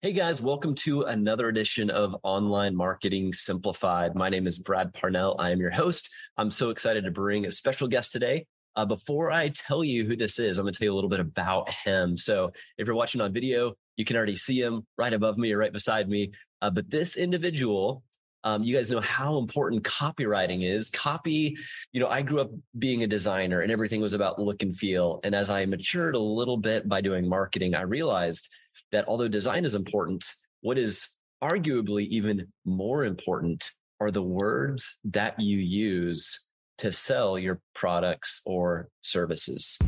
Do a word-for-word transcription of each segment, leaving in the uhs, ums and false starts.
Hey guys, welcome to another edition of Online Marketing Simplified. My name is Brad Parnell. I am your host. I'm so excited to bring a special guest today. Uh, before I tell you who this is, I'm going to tell you a little bit about him. So if you're watching on video, you can already see him right above me or right beside me. Uh, but this individual, um, you guys know how important copywriting is. Copy, you know, I grew up being a designer and everything was about look and feel. And as I matured a little bit by doing marketing, I realized that although design is important, what is arguably even more important are the words that you use to sell your products or services.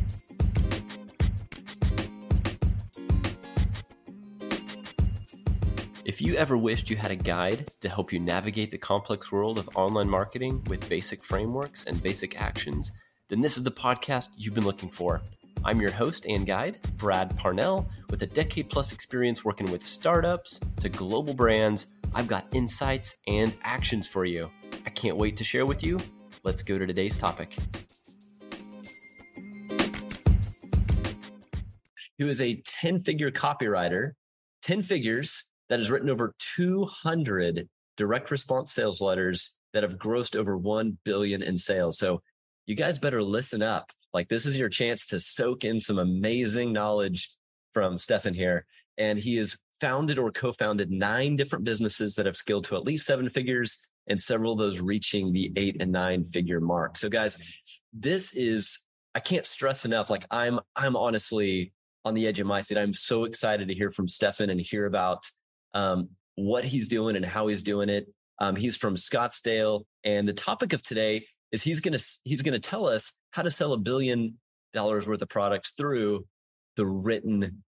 If you ever wished you had a guide to help you navigate the complex world of online marketing with basic frameworks and basic actions, then this is the podcast you've been looking for. I'm your host and guide, Brad Parnell. With a decade plus experience working with startups to global brands, I've got insights and actions for you. I can't wait to share with you. Let's go to today's topic. He was a ten-figure copywriter, ten figures that has written over two hundred direct response sales letters that have grossed over one billion dollars in sales. So you guys better listen up. Like, this is your chance to soak in some amazing knowledge from Stefan here. And he has founded or co-founded nine different businesses that have scaled to at least seven figures and several of those reaching the eight and nine figure mark. So guys, this is, I can't stress enough. Like I'm, I'm honestly on the edge of my seat. I'm so excited to hear from Stefan and hear about um, what he's doing and how he's doing it. Um, he's from Scottsdale. And the topic of today is he's going to, he's going to tell us how to sell a billion dollars worth of products through the written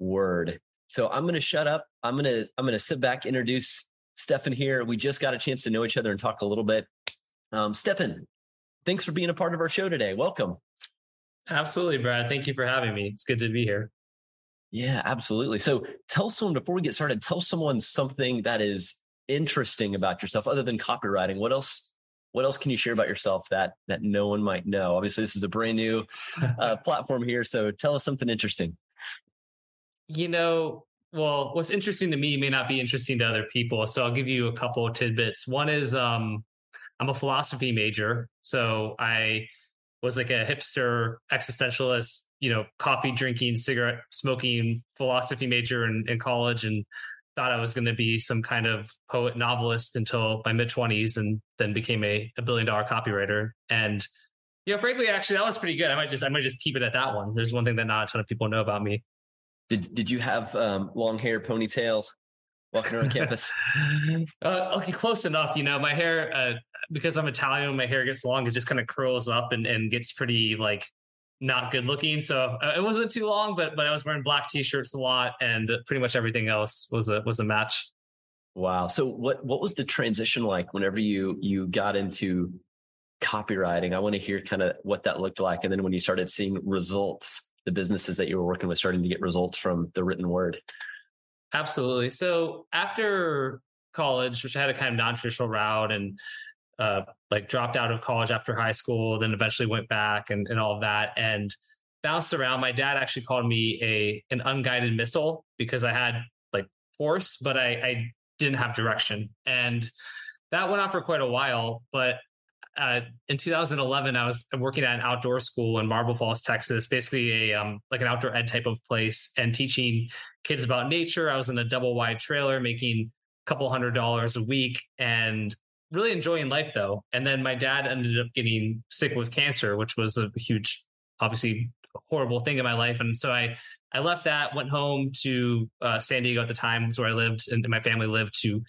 word. So I'm going to shut up. I'm going to, I'm going to sit back, introduce Stefan here. We just got a chance to know each other and talk a little bit. Um, Stefan, thanks for being a part of our show today. Welcome. Absolutely, Brad. Thank you for having me. It's good to be here. Yeah, absolutely. So tell someone, before we get started, tell someone something that is interesting about yourself other than copywriting. What else What else can you share about yourself that that no one might know? Obviously, this is a brand new uh, platform here, so tell us something interesting. You know, well, what's interesting to me may not be interesting to other people, so I'll give you a couple of tidbits. One is um, I'm a philosophy major, so I was like a hipster existentialist, you know, coffee drinking, cigarette smoking philosophy major in, in college, and thought I was going to be some kind of poet novelist until my mid twenties, and then became a, a billion dollar copywriter. And, you know, frankly, actually, that was pretty good. I might just, I might just keep it at that one. There's one thing that not a ton of people know about me. Did Did you have um, long hair, ponytail, walking around campus? Uh, okay, close enough. You know, my hair, uh, because I'm Italian, my hair gets long. It just kind of curls up and, and gets pretty like not good looking. So uh, it wasn't too long, but but I was wearing black t-shirts a lot, and pretty much everything else was a was a match. Wow. So what what was the transition like whenever you you got into copywriting? I want to hear kind of what that looked like, and then when you started seeing results, the businesses that you were working with starting to get results from the written word. Absolutely. So after college, which I had a kind of non-traditional route, and Uh, like dropped out of college after high school, then eventually went back and, and all of that and bounced around. My dad actually called me a an unguided missile because I had like force, but I, I didn't have direction. And that went on for quite a while. But uh, in two thousand eleven, I was working at an outdoor school in Marble Falls, Texas, basically a um, like an outdoor ed type of place, and teaching kids about nature. I was in a double wide trailer making a couple hundred dollars a week and really enjoying life though. And then my dad ended up getting sick with cancer, which was a huge, obviously horrible thing in my life. And so I, I left that, went home to uh, San Diego at the time, was where I lived and my family lived, to,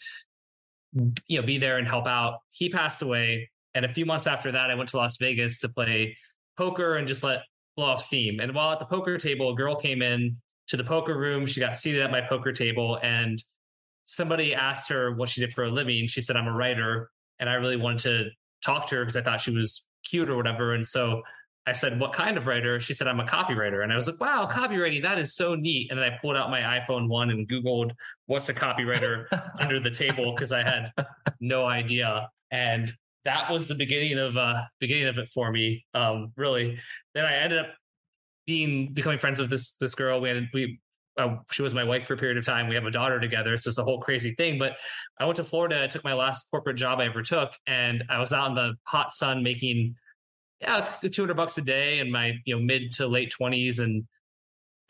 you know, be there and help out. He passed away. And a few months after that, I went to Las Vegas to play poker and just let blow off steam. And while at the poker table, a girl came in to the poker room. She got seated at my poker table, and somebody asked her what she did for a living. She said, "I'm a writer." And I really wanted to talk to her because I thought she was cute or whatever. And so I said, "What kind of writer?" She said, "I'm a copywriter." And I was like, wow, copywriting, that is so neat. And then I pulled out my iPhone one and Googled what's a copywriter under the table, because I had no idea. And that was the beginning of uh, beginning of it for me, um, really. Then I ended up being becoming friends with this this girl. We had we uh, she was my wife for a period of time. We have a daughter together. So it's a whole crazy thing. But I went to Florida. I took my last corporate job I ever took. And I was out in the hot sun making yeah, two hundred bucks a day in my you know mid to late twenties. And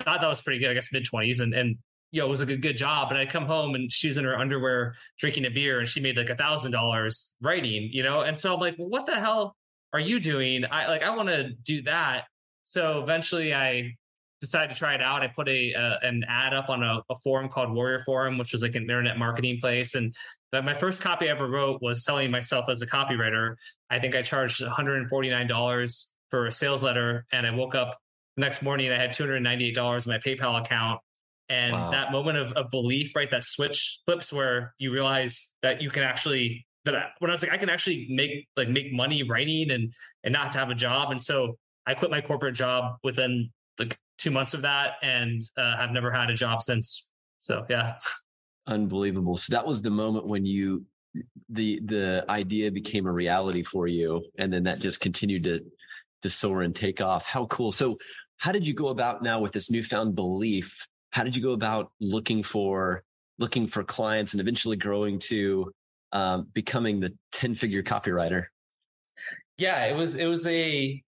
thought that was pretty good, I guess, mid twenties. And, and you know, it was a good, good job. And I come home and she's in her underwear drinking a beer and she made like a thousand dollars writing, you know? And so I'm like, well, what the hell are you doing? I like, I want to do that. So eventually I decided to try it out. I put a, uh, an ad up on a, a forum called Warrior Forum, which was like an internet marketing place. And my first copy I ever wrote was selling myself as a copywriter. I think I charged one hundred forty-nine dollars for a sales letter. And I woke up the next morning and I had two hundred ninety-eight dollars in my PayPal account. And wow. that moment of, of belief, right? That switch flips where you realize that you can actually, that I, when I was like, I can actually make like make money writing and, and not have to have a job. And so I quit my corporate job within like two months of that. And uh, I've never had a job since. So, yeah. Unbelievable. So that was the moment when you, the, the idea became a reality for you. And then that just continued to, to soar and take off. How cool. So how did you go about now with this newfound belief? How did you go about looking for looking for clients and eventually growing to um, becoming the ten-figure copywriter? Yeah, it was it was a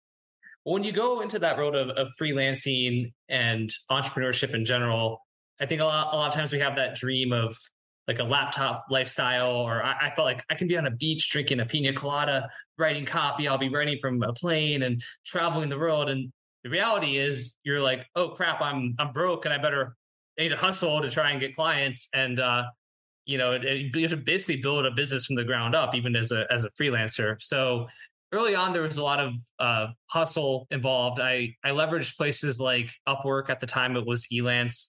when you go into that road of, of freelancing and entrepreneurship in general, I think a lot, a lot of times we have that dream of like a laptop lifestyle, or I, I felt like I can be on a beach drinking a pina colada, writing copy. I'll be writing from a plane and traveling the world. And the reality is you're like, oh crap, I'm I'm broke and I better I need to hustle to try and get clients. And, uh, you know, it, it, you have to basically build a business from the ground up, even as a as a freelancer. So early on, there was a lot of uh, hustle involved. I, I leveraged places like Upwork. At the time, it was Elance.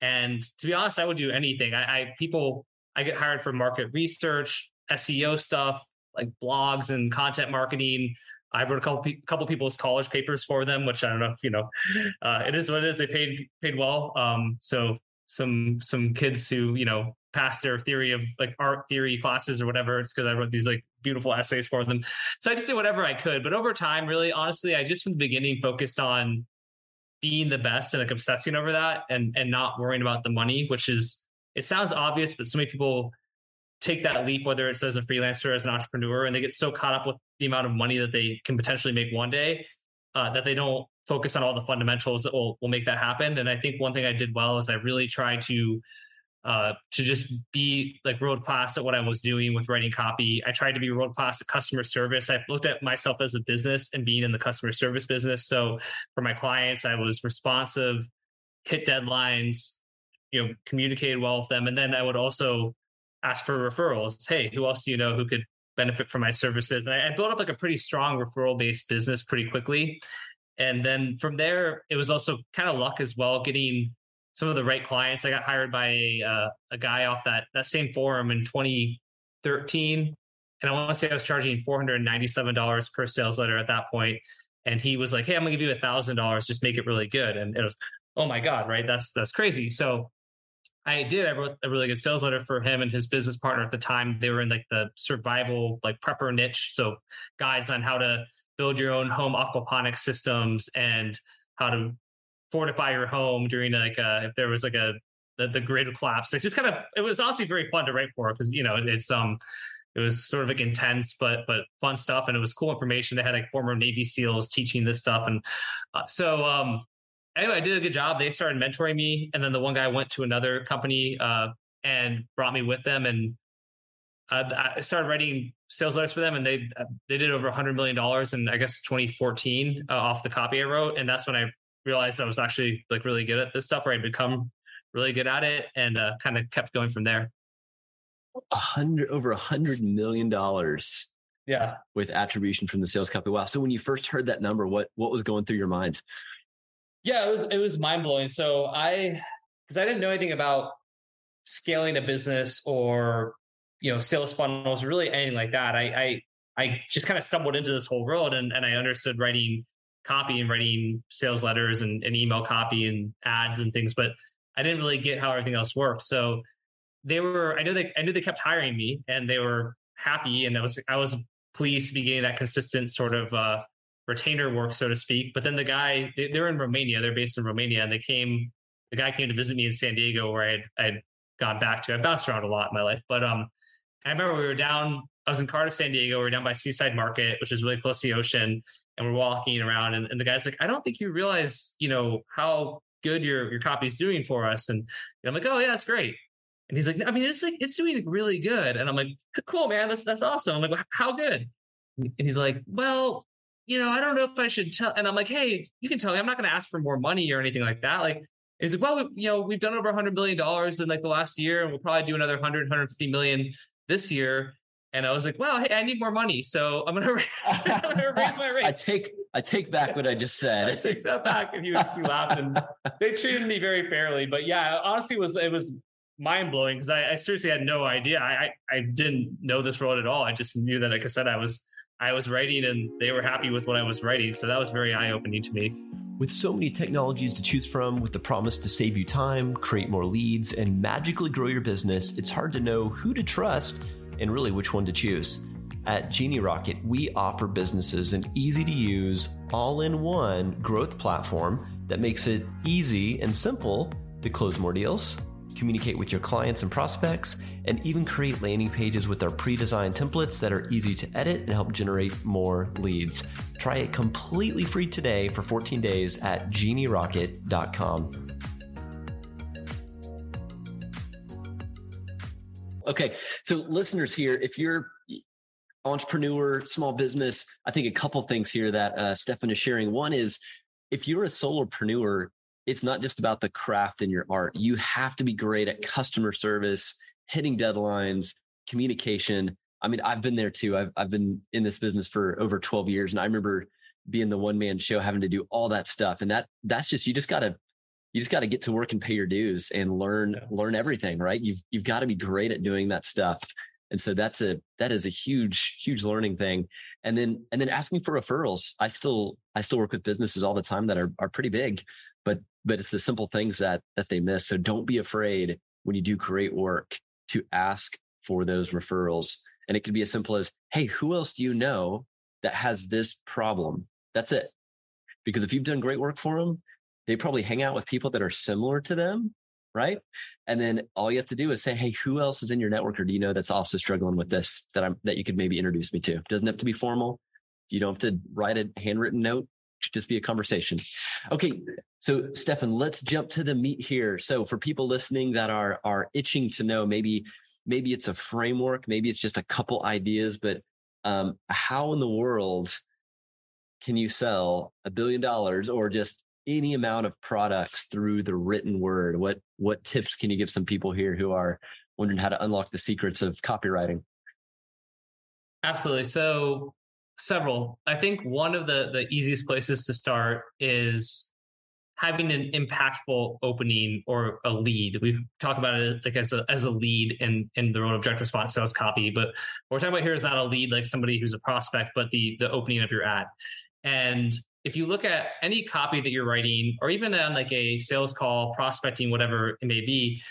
And to be honest, I would do anything. I, I people I get hired for market research, S E O stuff, like blogs and content marketing. I wrote a couple pe- couple people's college papers for them, which I don't know if, you know, uh, it is what it is. They paid paid well. Um, so some some kids who, you know, passed their theory of like art theory classes or whatever, it's because I wrote these like beautiful essays for them. So I just did whatever I could. But over time, really, honestly, I just from the beginning focused on being the best and like obsessing over that and and not worrying about the money, which is, it sounds obvious, but so many people take that leap, whether it's as a freelancer or as an entrepreneur, and they get so caught up with the amount of money that they can potentially make one day uh, that they don't focus on all the fundamentals that will, will make that happen. And I think one thing I did well is I really tried to uh, to just be like world-class at what I was doing with writing copy. I tried to be world-class at customer service. I've looked at myself as a business and being in the customer service business. So for my clients, I was responsive, hit deadlines, you know, communicated well with them. And then I would also ask for referrals. Hey, who else do you know who could benefit from my services? And I, I built up like a pretty strong referral-based business pretty quickly. And then from there, it was also kind of luck as well, getting some of the right clients. I got hired by a, uh, a guy off that, that same forum in twenty thirteen. And I want to say I was charging four hundred ninety-seven dollars per sales letter at that point. And he was like, hey, I'm gonna give you one thousand dollars, just make it really good. And it was, oh my God, right? That's, that's crazy. So I did. I wrote a really good sales letter for him and his business partner at the time. They were in like the survival, like prepper niche. So guides on how to build your own home aquaponic systems and how to fortify your home during like a, if there was like a, the, the grid collapse. It just kind of, it was honestly very fun to write for because, you know, it, it's, um, it was sort of like intense, but, but fun stuff. And it was cool information. They had like former Navy SEALs teaching this stuff. And uh, so, um, Anyway, I did a good job. They started mentoring me. And then the one guy went to another company uh, and brought me with them. And I, I started writing sales letters for them. And they they did over one hundred million dollars in, I guess, twenty fourteen uh, off the copy I wrote. And that's when I realized I was actually like really good at this stuff, or I'd become really good at it, and uh, kind of kept going from there. one hundred over one hundred million dollars. Yeah. With attribution from the sales copy. Wow. So when you first heard that number, what what was going through your mind? Yeah, it was it was mind blowing. So I, because I didn't know anything about scaling a business or, you know, sales funnels, really anything like that. I I, I just kind of stumbled into this whole world, and, and I understood writing copy and writing sales letters and, and email copy and ads and things, but I didn't really get how everything else worked. So they were, I knew they I knew they kept hiring me, and they were happy, and I was I was pleased to be getting that consistent sort of uh, retainer work, so to speak. But then the guy, they, they're in Romania, they're based in Romania, and they came a guy came to visit me in San Diego where I'd, I'd gone back to. I bounced around a lot in my life. But um, I remember we were down, I was in Cardiff, San Diego. We were down by Seaside Market, which is really close to the ocean. And we're walking around. And, and the guy's like, I don't think you realize, you know, how good your, your copy is doing for us. And, and I'm like, oh, yeah, that's great. And he's like, I mean, it's like, it's doing really good. And I'm like, cool, man, that's that's awesome. I'm like, well, how good? And he's like, well, you know, I don't know if I should tell. And I'm like, hey, you can tell me. I'm not going to ask for more money or anything like that. Like, he's like, well, we, you know, we've done over one hundred million dollars in like the last year, and we'll probably do another one hundred, one hundred fifty million this year. And I was like, wow, hey, I need more money. So I'm going to raise my rate. I take I take back what I just said. I take that back. And he, was, he laughed. And they treated me very fairly. But yeah, honestly, it was, it was mind-blowing because I, I seriously had no idea. I, I I didn't know this world at all. I just knew that, like I said, I was I was writing and they were happy with what I was writing. So that was very eye-opening to me. With so many technologies to choose from, with the promise to save you time, create more leads, and magically grow your business, it's hard to know who to trust and really which one to choose. At Genie Rocket, we offer businesses an easy-to-use, all-in-one growth platform that makes it easy and simple to close more deals, communicate with your clients and prospects, and even create landing pages with our pre-designed templates that are easy to edit and help generate more leads. Try it completely free today for fourteen days at genie rocket dot com. Okay. So listeners here, if you're entrepreneur, small business, I think a couple things here that uh, Stefan is sharing. One is if you're a solopreneur, it's not just about the craft and your art. You have to be great at customer service, hitting deadlines, communication. I mean, I've been there too. I've I've been in this business for over twelve years. And I remember being the one man show, having to do all that stuff. And that that's just, you just got to You just got to get to work and pay your dues and learn, yeah. learn everything, right? You've, you've got to be great at doing that stuff. And so that's a, that is a huge, huge learning thing. And then, and then asking for referrals. I still, I still work with businesses all the time that are, are pretty big, but, but it's the simple things that, that they miss. So don't be afraid when you do great work to ask for those referrals. And it could be as simple as, hey, who else do you know that has this problem? That's it. Because if you've done great work for them, they probably hang out with people that are similar to them, right? And then all you have to do is say, hey, who else is in your network or do you know that's also struggling with this that I'm that you could maybe introduce me to? It doesn't have to be formal. You don't have to write a handwritten note. It should just be a conversation. Okay, so Stefan, let's jump to the meat here. So for people listening that are are itching to know, maybe maybe it's a framework, maybe it's just a couple ideas, but um, how in the world can you sell a billion dollars or just any amount of products through the written word? What what tips can you give some people here who are wondering how to unlock the secrets of copywriting? Absolutely. So several. I think one of the, the easiest places to start is having an impactful opening or a lead. We've talked about it like as a as a lead in, in the role of direct response sales copy, but what we're talking about here is not a lead like somebody who's a prospect, but the the opening of your ad. And if you look at any copy that you're writing, or even on like a sales call, prospecting, whatever it may be,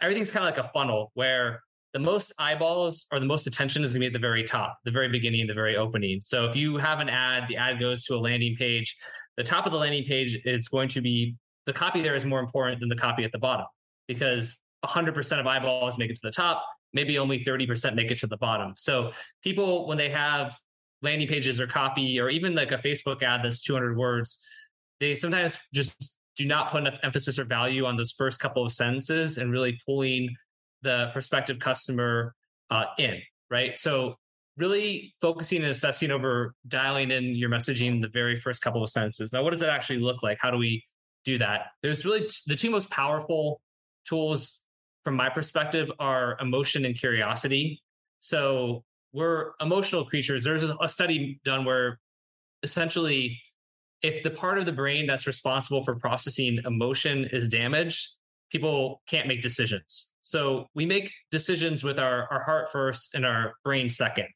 everything's kind of like a funnel where the most eyeballs or the most attention is going to be at the very top, the very beginning, the very opening. So if you have an ad, the ad goes to a landing page. The top of the landing page is going to be, the copy there is more important than the copy at the bottom, because one hundred percent of eyeballs make it to the top, maybe only thirty percent make it to the bottom. So people, when they have landing pages or copy, or even like a Facebook ad that's two hundred words, they sometimes just do not put enough emphasis or value on those first couple of sentences and really pulling the prospective customer uh, in, right? So really focusing and assessing over dialing in your messaging the very first couple of sentences. Now, what does it actually look like? How do we do that? There's really t- the two most powerful tools from my perspective are emotion and curiosity. So we're emotional creatures. There's a study done where essentially if the part of the brain that's responsible for processing emotion is damaged, people can't make decisions. So we make decisions with our, our heart first and our brain second.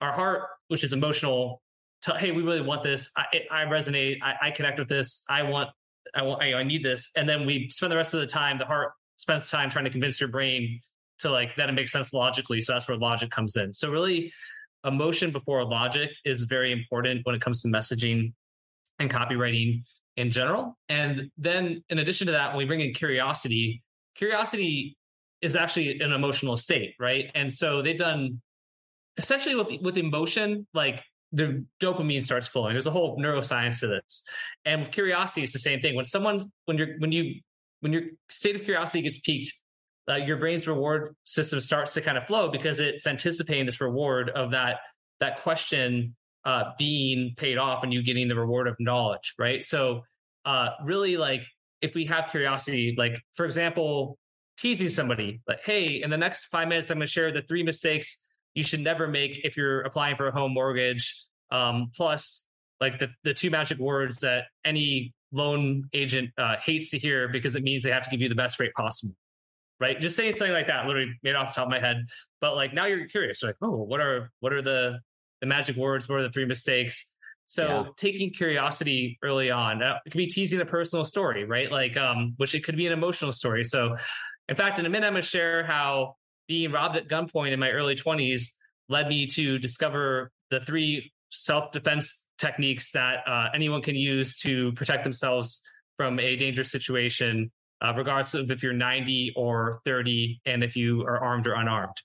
Our heart, which is emotional, t- hey, we really want this. I, I resonate. I, I connect with this. I want, I want, I, I need this. And then we spend the rest of the time, the heart spends time trying to convince your brain to like that it makes sense logically. So that's where logic comes in. So really emotion before logic is very important when it comes to messaging and copywriting. in general. And then in addition to that, when we bring in curiosity, curiosity is actually an emotional state, right? And so they've done essentially with, with emotion, like the dopamine starts flowing. There's a whole neuroscience to this. And with curiosity, it's the same thing. When someone's, when you're, when you, when your state of curiosity gets piqued, uh, your brain's reward system starts to kind of flow because it's anticipating this reward of that, that question uh, being paid off and you getting the reward of knowledge, right? So uh, really like, if we have curiosity, like for example, teasing somebody like, hey, in the next five minutes, I'm going to share the three mistakes you should never make if you're applying for a home mortgage. Um, plus like the, the two magic words that any loan agent uh, hates to hear because it means they have to give you the best rate possible. Right. Just saying something like that, literally made off the top of my head. But like, now you're curious. You're like, oh, what are, what are the, the magic words? What are the three mistakes? So yeah. Taking curiosity early on, uh, it could be teasing a personal story, right? Like, um, which it could be an emotional story. So in fact, in a minute, I'm going to share how being robbed at gunpoint in my early twenties led me to discover the three self-defense techniques that uh, anyone can use to protect themselves from a dangerous situation, uh, regardless of if you're ninety or thirty, and if you are armed or unarmed.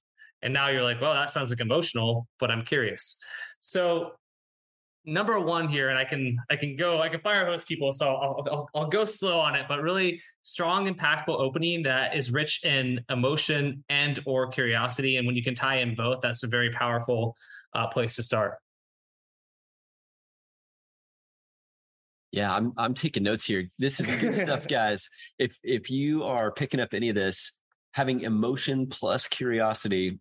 And now you're like, well, that sounds like emotional, but I'm curious. So number one here, and I can I can go, I can fire hose people, so I'll, I'll, I'll go slow on it, but really strong, impactful opening that is rich in emotion and or curiosity. And when you can tie in both, that's a very powerful uh, place to start. Yeah, I'm I'm taking notes here. This is good stuff, guys. If if you are picking up any of this, having emotion plus curiosity,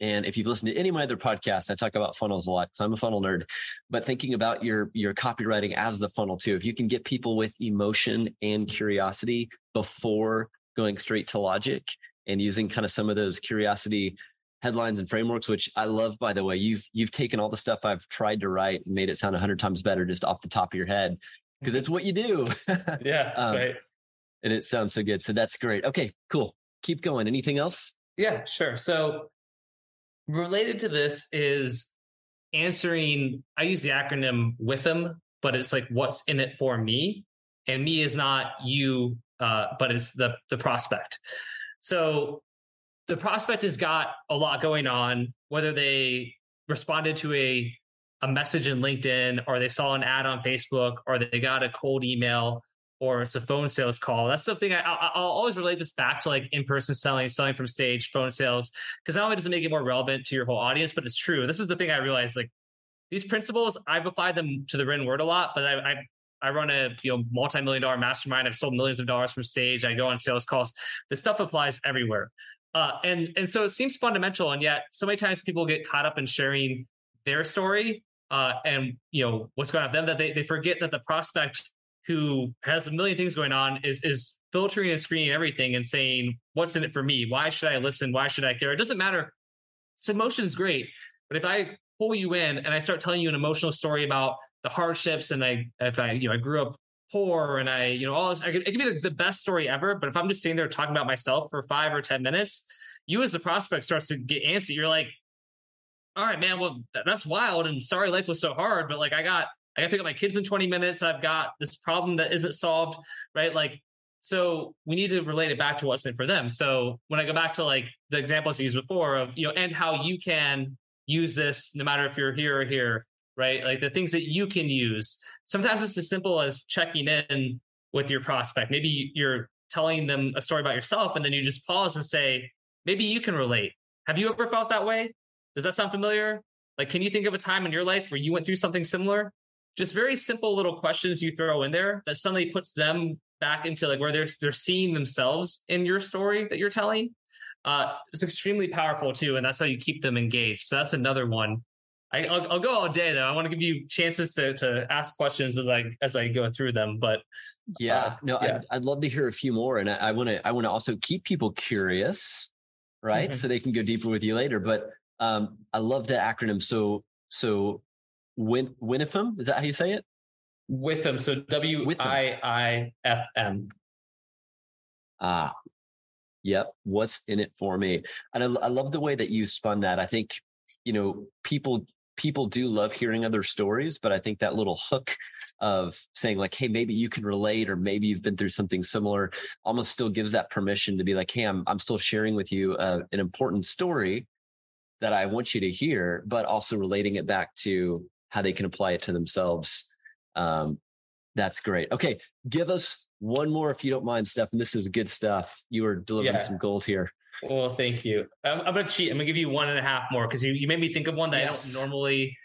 and if you've listened to any of my other podcasts, I talk about funnels a lot because I'm a funnel nerd, but thinking about your, your copywriting as the funnel too. If you can get people with emotion and curiosity before going straight to logic and using kind of some of those curiosity headlines and frameworks, which I love, by the way, you've, you've taken all the stuff I've tried to write and made it sound a hundred times better just off the top of your head, because it's what you do. Yeah, that's um, right. And it sounds so good. So that's great. Okay, cool. Keep going. Anything else? Yeah, sure. So related to this is answering, I use the acronym W I I F M, but it's like, what's in it for me? And me is not you, uh, but it's the, the prospect. So the prospect has got a lot going on, whether they responded to a, a message in LinkedIn, or they saw an ad on Facebook, or they got a cold email, or it's a phone sales call. That's something I, I'll, I'll always relate this back to, like in-person selling, selling from stage, phone sales, because not only does it make it more relevant to your whole audience, but it's true. This is the thing I realized, like these principles, I've applied them to the written word a lot, but I, I I run a you know multi-million dollar mastermind. I've sold millions of dollars from stage. I go on sales calls. This stuff applies everywhere. Uh, and, and so it seems fundamental. And yet so many times people get caught up in sharing their story uh, and you know what's going on with them, that they, they forget that the prospect who has a million things going on is, is filtering and screening everything and saying, what's in it for me? Why should I listen? Why should I care? It doesn't matter. So emotion is great. But if I pull you in and I start telling you an emotional story about the hardships, and I, if I, you know, I grew up poor and I, you know, all this, I could, it could be the, the best story ever. But if I'm just sitting there talking about myself for five or ten minutes, you as the prospect starts to get antsy. You're like, all right, man, well, that's wild. And sorry, life was so hard, but like, I got, I got to pick up my kids in twenty minutes. I've got this problem that isn't solved, right? Like, so we need to relate it back to what's in for them. So when I go back to like the examples I used before of, you know, and how you can use this, no matter if you're here or here, right? Like the things that you can use. Sometimes it's as simple as checking in with your prospect. Maybe you're telling them a story about yourself, and then you just pause and say, maybe you can relate. Have you ever felt that way? Does that sound familiar? Like, can you think of a time in your life where you went through something similar? Just very simple little questions you throw in there that suddenly puts them back into like where they're, they're seeing themselves in your story that you're telling. Uh, it's extremely powerful too. And that's how you keep them engaged. So that's another one. I, I'll, I'll go all day though. I want to give you chances to, to ask questions as I, as I go through them, but yeah, uh, no, yeah. I'd, I'd love to hear a few more. And I want to, I want to also keep people curious, right? Mm-hmm. So they can go deeper with you later, but um, I love that acronym. So, so, Win WIIFM, is that how you say it? WIIFM, so W I I F M. Ah, yep. What's in it for me? And I, I love the way that you spun that. I think, you know, people people do love hearing other stories, but I think that little hook of saying like, hey, maybe you can relate, or maybe you've been through something similar, almost still gives that permission to be like, hey, I'm, I'm still sharing with you uh, an important story that I want you to hear, but also relating it back to how they can apply it to themselves. Um, that's great. Okay. Give us one more, if you don't mind, Stefan. This is good stuff. You are delivering yeah. some gold here. Well, thank you. I'm, I'm going to cheat. I'm going to give you one and a half more because you, you made me think of one that yes. I don't normally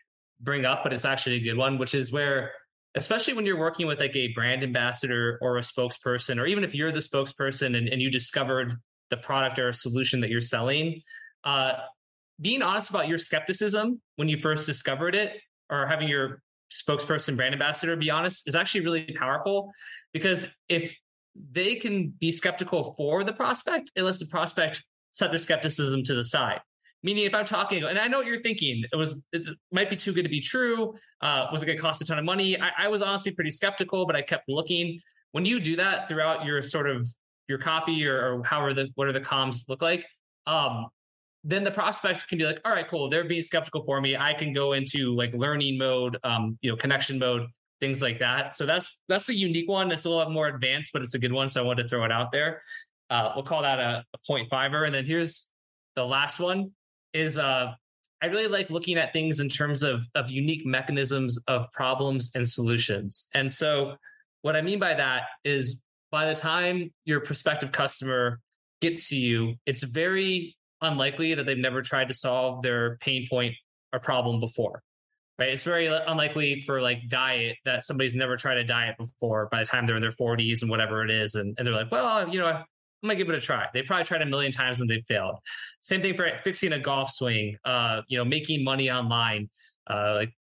bring up, but it's actually a good one, which is where, especially when you're working with like a brand ambassador or a spokesperson, or even if you're the spokesperson and, and you discovered the product or a solution that you're selling, uh, being honest about your skepticism when you first discovered it, or having your spokesperson, brand ambassador be honest, is actually really powerful, because if they can be skeptical for the prospect, it lets the prospect set their skepticism to the side. Meaning, if I'm talking, and I know what you're thinking, it was it might be too good to be true. Uh, was it going to cost a ton of money? I, I was honestly pretty skeptical, but I kept looking. When you do that throughout your sort of your copy, or, or however the what are the comms look like, um, then the prospect can be like, all right, cool, they're being skeptical for me. I can go into like learning mode, um, you know, connection mode, things like that. So that's that's a unique one. It's a little more advanced, but it's a good one. So I wanted to throw it out there. Uh, we'll call that a, a point fiver. And then here's the last one is uh, I really like looking at things in terms of, of unique mechanisms of problems and solutions. And so what I mean by that is by the time your prospective customer gets to you, it's very unlikely that they've never tried to solve their pain point or problem before. Right. It's very unlikely for like diet that somebody's never tried a diet before by the time they're in their forties and whatever it is. And, and they're like, well, you know, I'm going to give it a try. They probably tried a million times and they failed. Same thing for fixing a golf swing, uh, you know, making money online, uh, like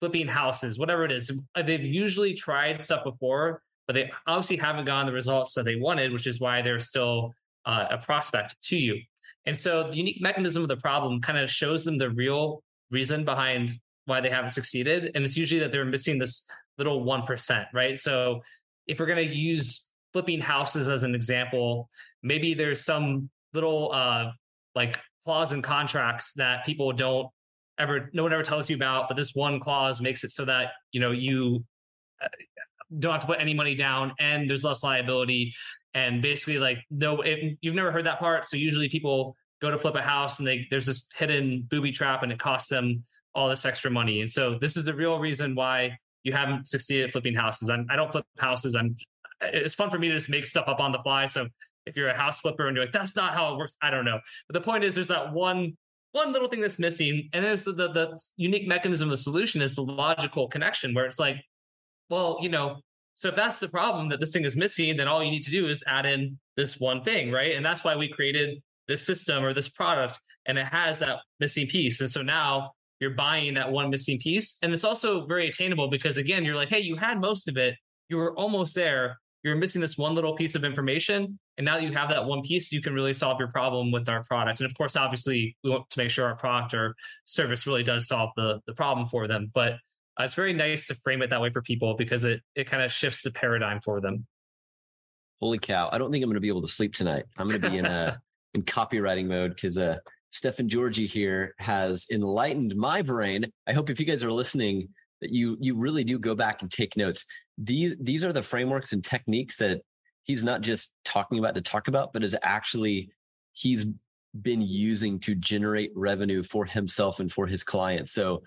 flipping houses, whatever it is. They've usually tried stuff before, but they obviously haven't gotten the results that they wanted, which is why they're still uh, a prospect to you. And so the unique mechanism of the problem kind of shows them the real reason behind why they haven't succeeded. And it's usually that they're missing this little one percent, right? So if we're going to use flipping houses as an example, maybe there's some little uh, like clause in contracts that people don't ever, no one ever tells you about, but this one clause makes it so that, you know, you don't have to put any money down and there's less liability. And basically like, no, it, you've never heard that part. So usually people go to flip a house and they, there's this hidden booby trap and it costs them all this extra money. And so this is the real reason why you haven't succeeded at flipping houses. I'm, I don't flip houses. I'm, it's fun for me to just make stuff up on the fly. So if you're a house flipper and you're like, that's not how it works, I don't know. But the point is there's that one, one little thing that's missing. And there's the, the, the unique mechanism of the solution is the logical connection where it's like, well, you know, so if that's the problem that this thing is missing, then all you need to do is add in this one thing, right? And that's why we created this system or this product, and it has that missing piece. And so now you're buying that one missing piece. And it's also very attainable because, again, you're like, hey, you had most of it. You were almost there. You're missing this one little piece of information. And now that you have that one piece, you can really solve your problem with our product. And of course, obviously, we want to make sure our product or service really does solve the, the problem for them. But uh, it's very nice to frame it that way for people because it it kind of shifts the paradigm for them. Holy cow. I don't think I'm going to be able to sleep tonight. I'm going to be in, a, in copywriting mode because... Uh, Stefan Georgi here has enlightened my brain. I hope if you guys are listening that you you really do go back and take notes. These these are the frameworks and techniques that he's not just talking about to talk about, but is actually he's been using to generate revenue for himself and for his clients. So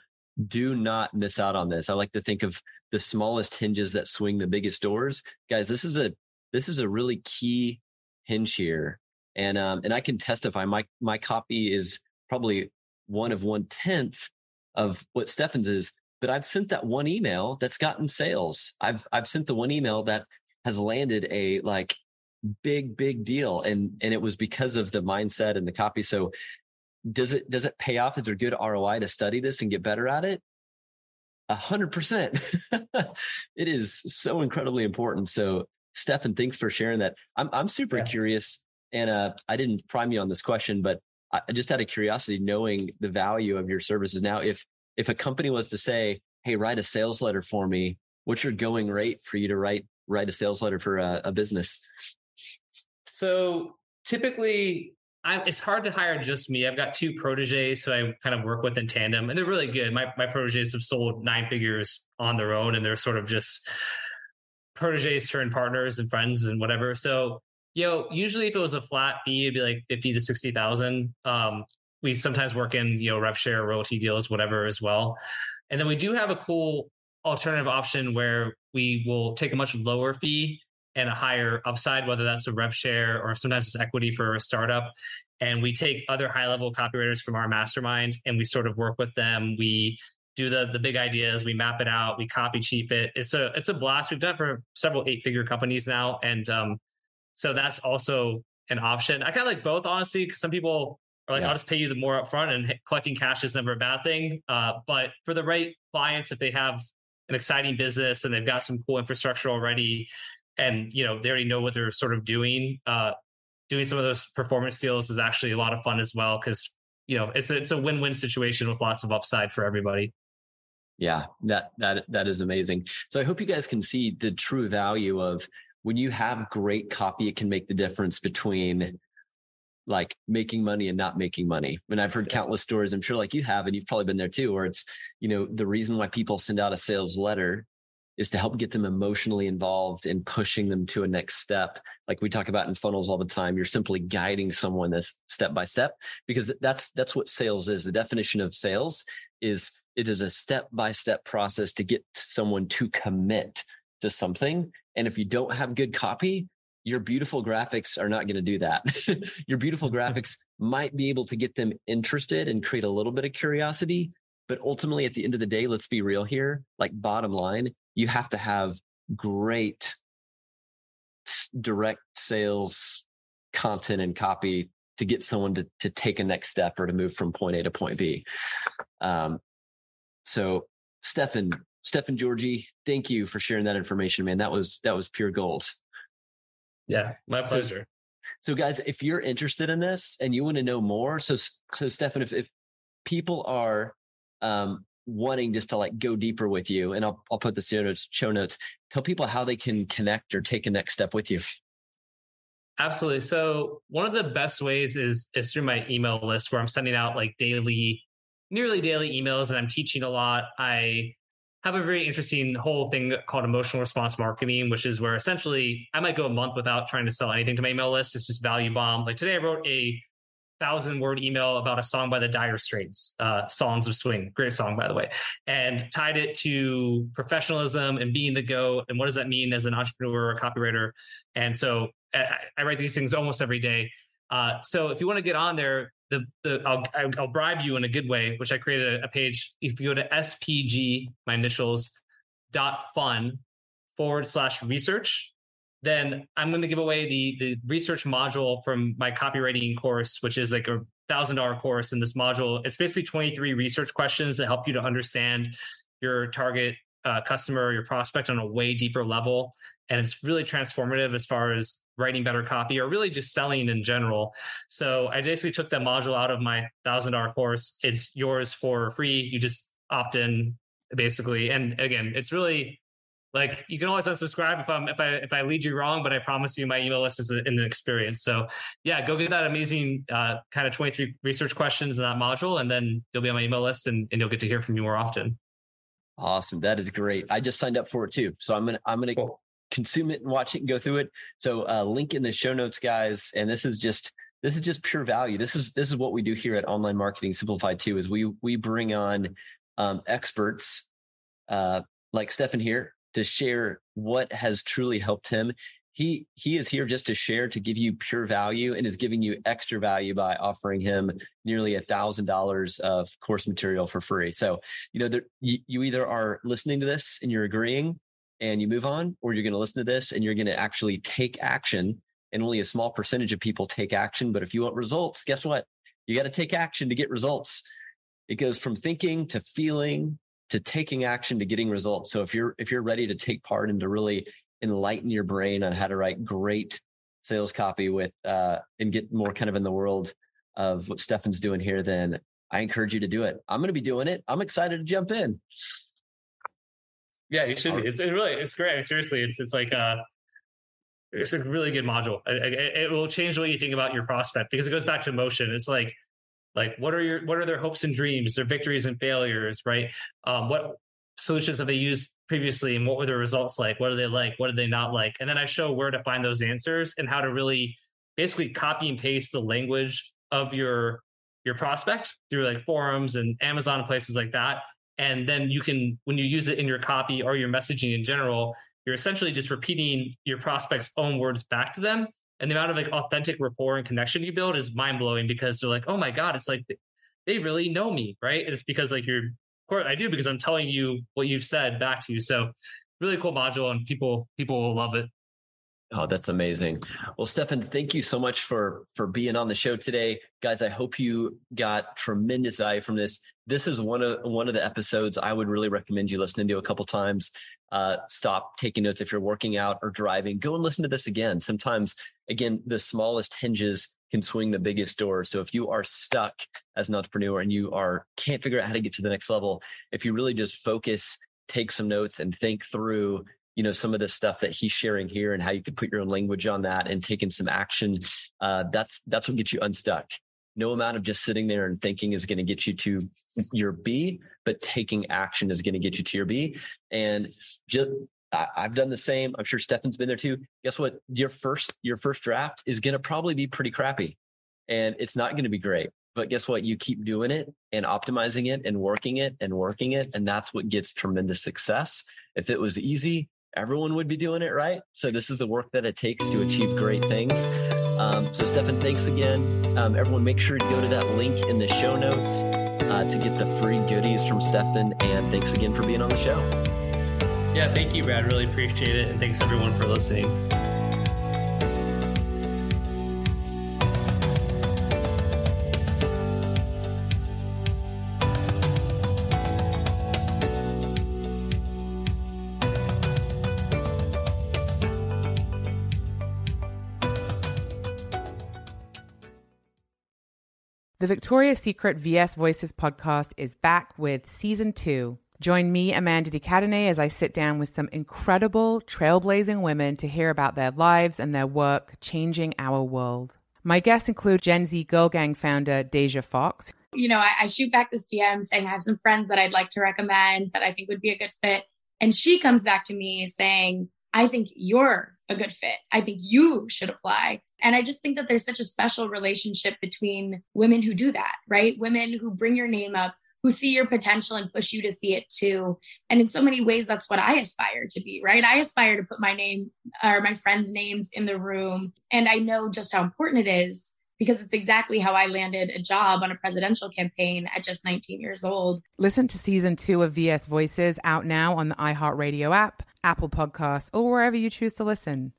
do not miss out on this. I like to think of the smallest hinges that swing the biggest doors. Guys, this is a this is a really key hinge here. And um, and I can testify, my my copy is probably one of one-tenth of what Stefan's is, but I've sent that one email that's gotten sales. I've I've sent the one email that has landed a like big, big deal. And and it was because of the mindset and the copy. So does it does it pay off? Is there good R O I to study this and get better at it? A hundred percent. It is so incredibly important. So Stefan, thanks for sharing that. I'm I'm super yeah. curious. And uh, I didn't prime you on this question, but I just out of curiosity, knowing the value of your services now, if if a company was to say, "Hey, write a sales letter for me," what's your going rate for you to write write a sales letter for a, a business? So typically, I, it's hard to hire just me. I've got two proteges who I kind of work with in tandem, and they're really good. My my proteges have sold nine figures on their own, and they're sort of just proteges turn partners and friends and whatever. So, you know, usually if it was a flat fee, it'd be like fifty to sixty thousand. Um, we sometimes work in, you know, rev share, royalty deals, whatever as well. And then we do have a cool alternative option where we will take a much lower fee and a higher upside, whether that's a rev share or sometimes it's equity for a startup. And we take other high-level copywriters from our mastermind and we sort of work with them. We do the the big ideas, we map it out, we copy chief it. It's a it's a blast. We've done it for several eight-figure companies now. And um, so that's also an option. I kind of like both, honestly, because some people are like, yeah. I'll just pay you the more upfront, and collecting cash is never a bad thing. Uh, but for the right clients, if they have an exciting business and they've got some cool infrastructure already, and, you know, they already know what they're sort of doing. Uh, doing some of those performance deals is actually a lot of fun as well, because, you know, it's a, it's a win-win situation with lots of upside for everybody. Yeah, that that that is amazing. So I hope you guys can see the true value of when you have great copy, it can make the difference between like making money and not making money. And I've heard countless stories, I'm sure like you have, and you've probably been there too, where it's, you know, the reason why people send out a sales letter is to help get them emotionally involved in pushing them to a next step. Like we talk about in funnels all the time, you're simply guiding someone this step by step, because that's that's what sales is. The definition of sales is it is a step-by-step process to get someone to commit to something. And if you don't have good copy, your beautiful graphics are not going to do that. Your beautiful graphics might be able to get them interested and create a little bit of curiosity. But ultimately, at the end of the day, let's be real here, like bottom line, you have to have great direct sales content and copy to get someone to, to take a next step or to move from point A to point B. Um, so Stefan, Stefan Georgi, thank you for sharing that information, man. That was, that was pure gold. Yeah, my pleasure. So, so guys, if you're interested in this and you want to know more, so, so Stefan, if, if people are, um, wanting just to like go deeper with you, and I'll I'll put the show notes, show notes, tell people how they can connect or take a next step with you. Absolutely. So one of the best ways is, is through my email list, where I'm sending out like daily, nearly daily emails, and I'm teaching a lot. I have a very interesting whole thing called emotional response marketing, which is where essentially I might go a month without trying to sell anything to my email list. It's just value bomb. Like today I wrote a thousand word email about a song by the Dire Straits, uh, Songs of Swing, great song, by the way, and tied it to professionalism and being the GOAT. And what does that mean as an entrepreneur or a copywriter? And so I, I write these things almost every day. Uh, so if you want to get on there, the, the I'll, I'll bribe you in a good way, which I created a, a page. If you go to S P G, my initials, dot fun forward slash research, then I'm going to give away the the research module from my copywriting course, which is like a one thousand dollars course. In this module, it's basically twenty-three research questions that help you to understand your target uh, customer, your prospect on a way deeper level. And it's really transformative as far as writing better copy or really just selling in general. So I basically took that module out of my one thousand dollars course. It's yours for free. You just opt in, basically. And again, it's really... like you can always unsubscribe if I'm if I if I lead you wrong, but I promise you my email list is an experience. So yeah, go get that amazing uh, kind of twenty-three research questions in that module, and then you'll be on my email list, and, and you'll get to hear from me more often. Awesome, that is great. I just signed up for it too, so I'm gonna I'm gonna cool. consume it and watch it and go through it. So uh, link in the show notes, guys. And this is just this is just pure value. This is this is what we do here at Online Marketing Simplified too. Is we we bring on um, experts uh, like Stefan here to share what has truly helped him. He he is here just to share, to give you pure value, and is giving you extra value by offering him nearly one thousand dollars of course material for free. So, you know, there, you, you either are listening to this and you're agreeing and you move on, or you're going to listen to this and you're going to actually take action. And only a small percentage of people take action. But if you want results, guess what? You got to take action to get results. It goes from thinking to feeling, to taking action, to getting results. So if you're if you're ready to take part and to really enlighten your brain on how to write great sales copy with uh, and get more kind of in the world of what Stefan's doing here, then I encourage you to do it. I'm going to be doing it. I'm excited to jump in. Yeah, you should be. It's it really it's great. I mean, seriously, it's it's like uh, it's a really good module. It, it, it will change the way you think about your prospect, because it goes back to emotion. It's like, like what are your what are their hopes and dreams, their victories and failures, right? Um, what solutions have they used previously, and what were the results like? What do they like? What do they not like? And then I show where to find those answers and how to really basically copy and paste the language of your your prospect through like forums and Amazon and places like that. And then you can, when you use it in your copy or your messaging in general, you're essentially just repeating your prospect's own words back to them. And the amount of like authentic rapport and connection you build is mind blowing, because they're like, oh my God, it's like, they really know me, right? And it's because like you're, of course I do, because I'm telling you what you've said back to you. So really cool module, and people, people will love it. Oh, that's amazing. Well, Stefan, thank you so much for, for being on the show today. Guys, I hope you got tremendous value from this. This is one of one of the episodes I would really recommend you listening to a couple times. Uh, stop, taking notes if you're working out or driving. Go and listen to this again. Sometimes, again, the smallest hinges can swing the biggest doors. So if you are stuck as an entrepreneur and you are can't figure out how to get to the next level, if you really just focus, take some notes, and think through, you know, some of the stuff that he's sharing here and how you could put your own language on that and taking some action. Uh, that's, that's what gets you unstuck. No amount of just sitting there and thinking is going to get you to your B, but taking action is going to get you to your B. And just, I, I've done the same. I'm sure Stefan's been there too. Guess what? Your first, your first draft is going to probably be pretty crappy, and it's not going to be great. But guess what? You keep doing it and optimizing it and working it and working it. And that's what gets tremendous success. If it was easy, everyone would be doing it, right? So this is the work that it takes to achieve great things. Um, so Stefan, thanks again. Um, everyone, make sure to go to that link in the show notes uh, to get the free goodies from Stefan. And thanks again for being on the show. Yeah, thank you, Brad. Really appreciate it. And thanks everyone for listening. The Victoria's Secret V S Voices podcast is back with season two. Join me, Amanda DeCadenay, as I sit down with some incredible trailblazing women to hear about their lives and their work changing our world. My guests include Gen Z Girl Gang founder Deja Fox. You know, I, I shoot back this D M saying I have some friends that I'd like to recommend that I think would be a good fit. And she comes back to me saying, I think you're a good fit. I think you should apply. And I just think that there's such a special relationship between women who do that, right? Women who bring your name up, who see your potential and push you to see it too. And in so many ways, that's what I aspire to be, right? I aspire to put my name or my friends' names in the room. And I know just how important it is, because it's exactly how I landed a job on a presidential campaign at just nineteen years old. Listen to season two of V S Voices, out now on the iHeartRadio app, Apple Podcasts, or wherever you choose to listen.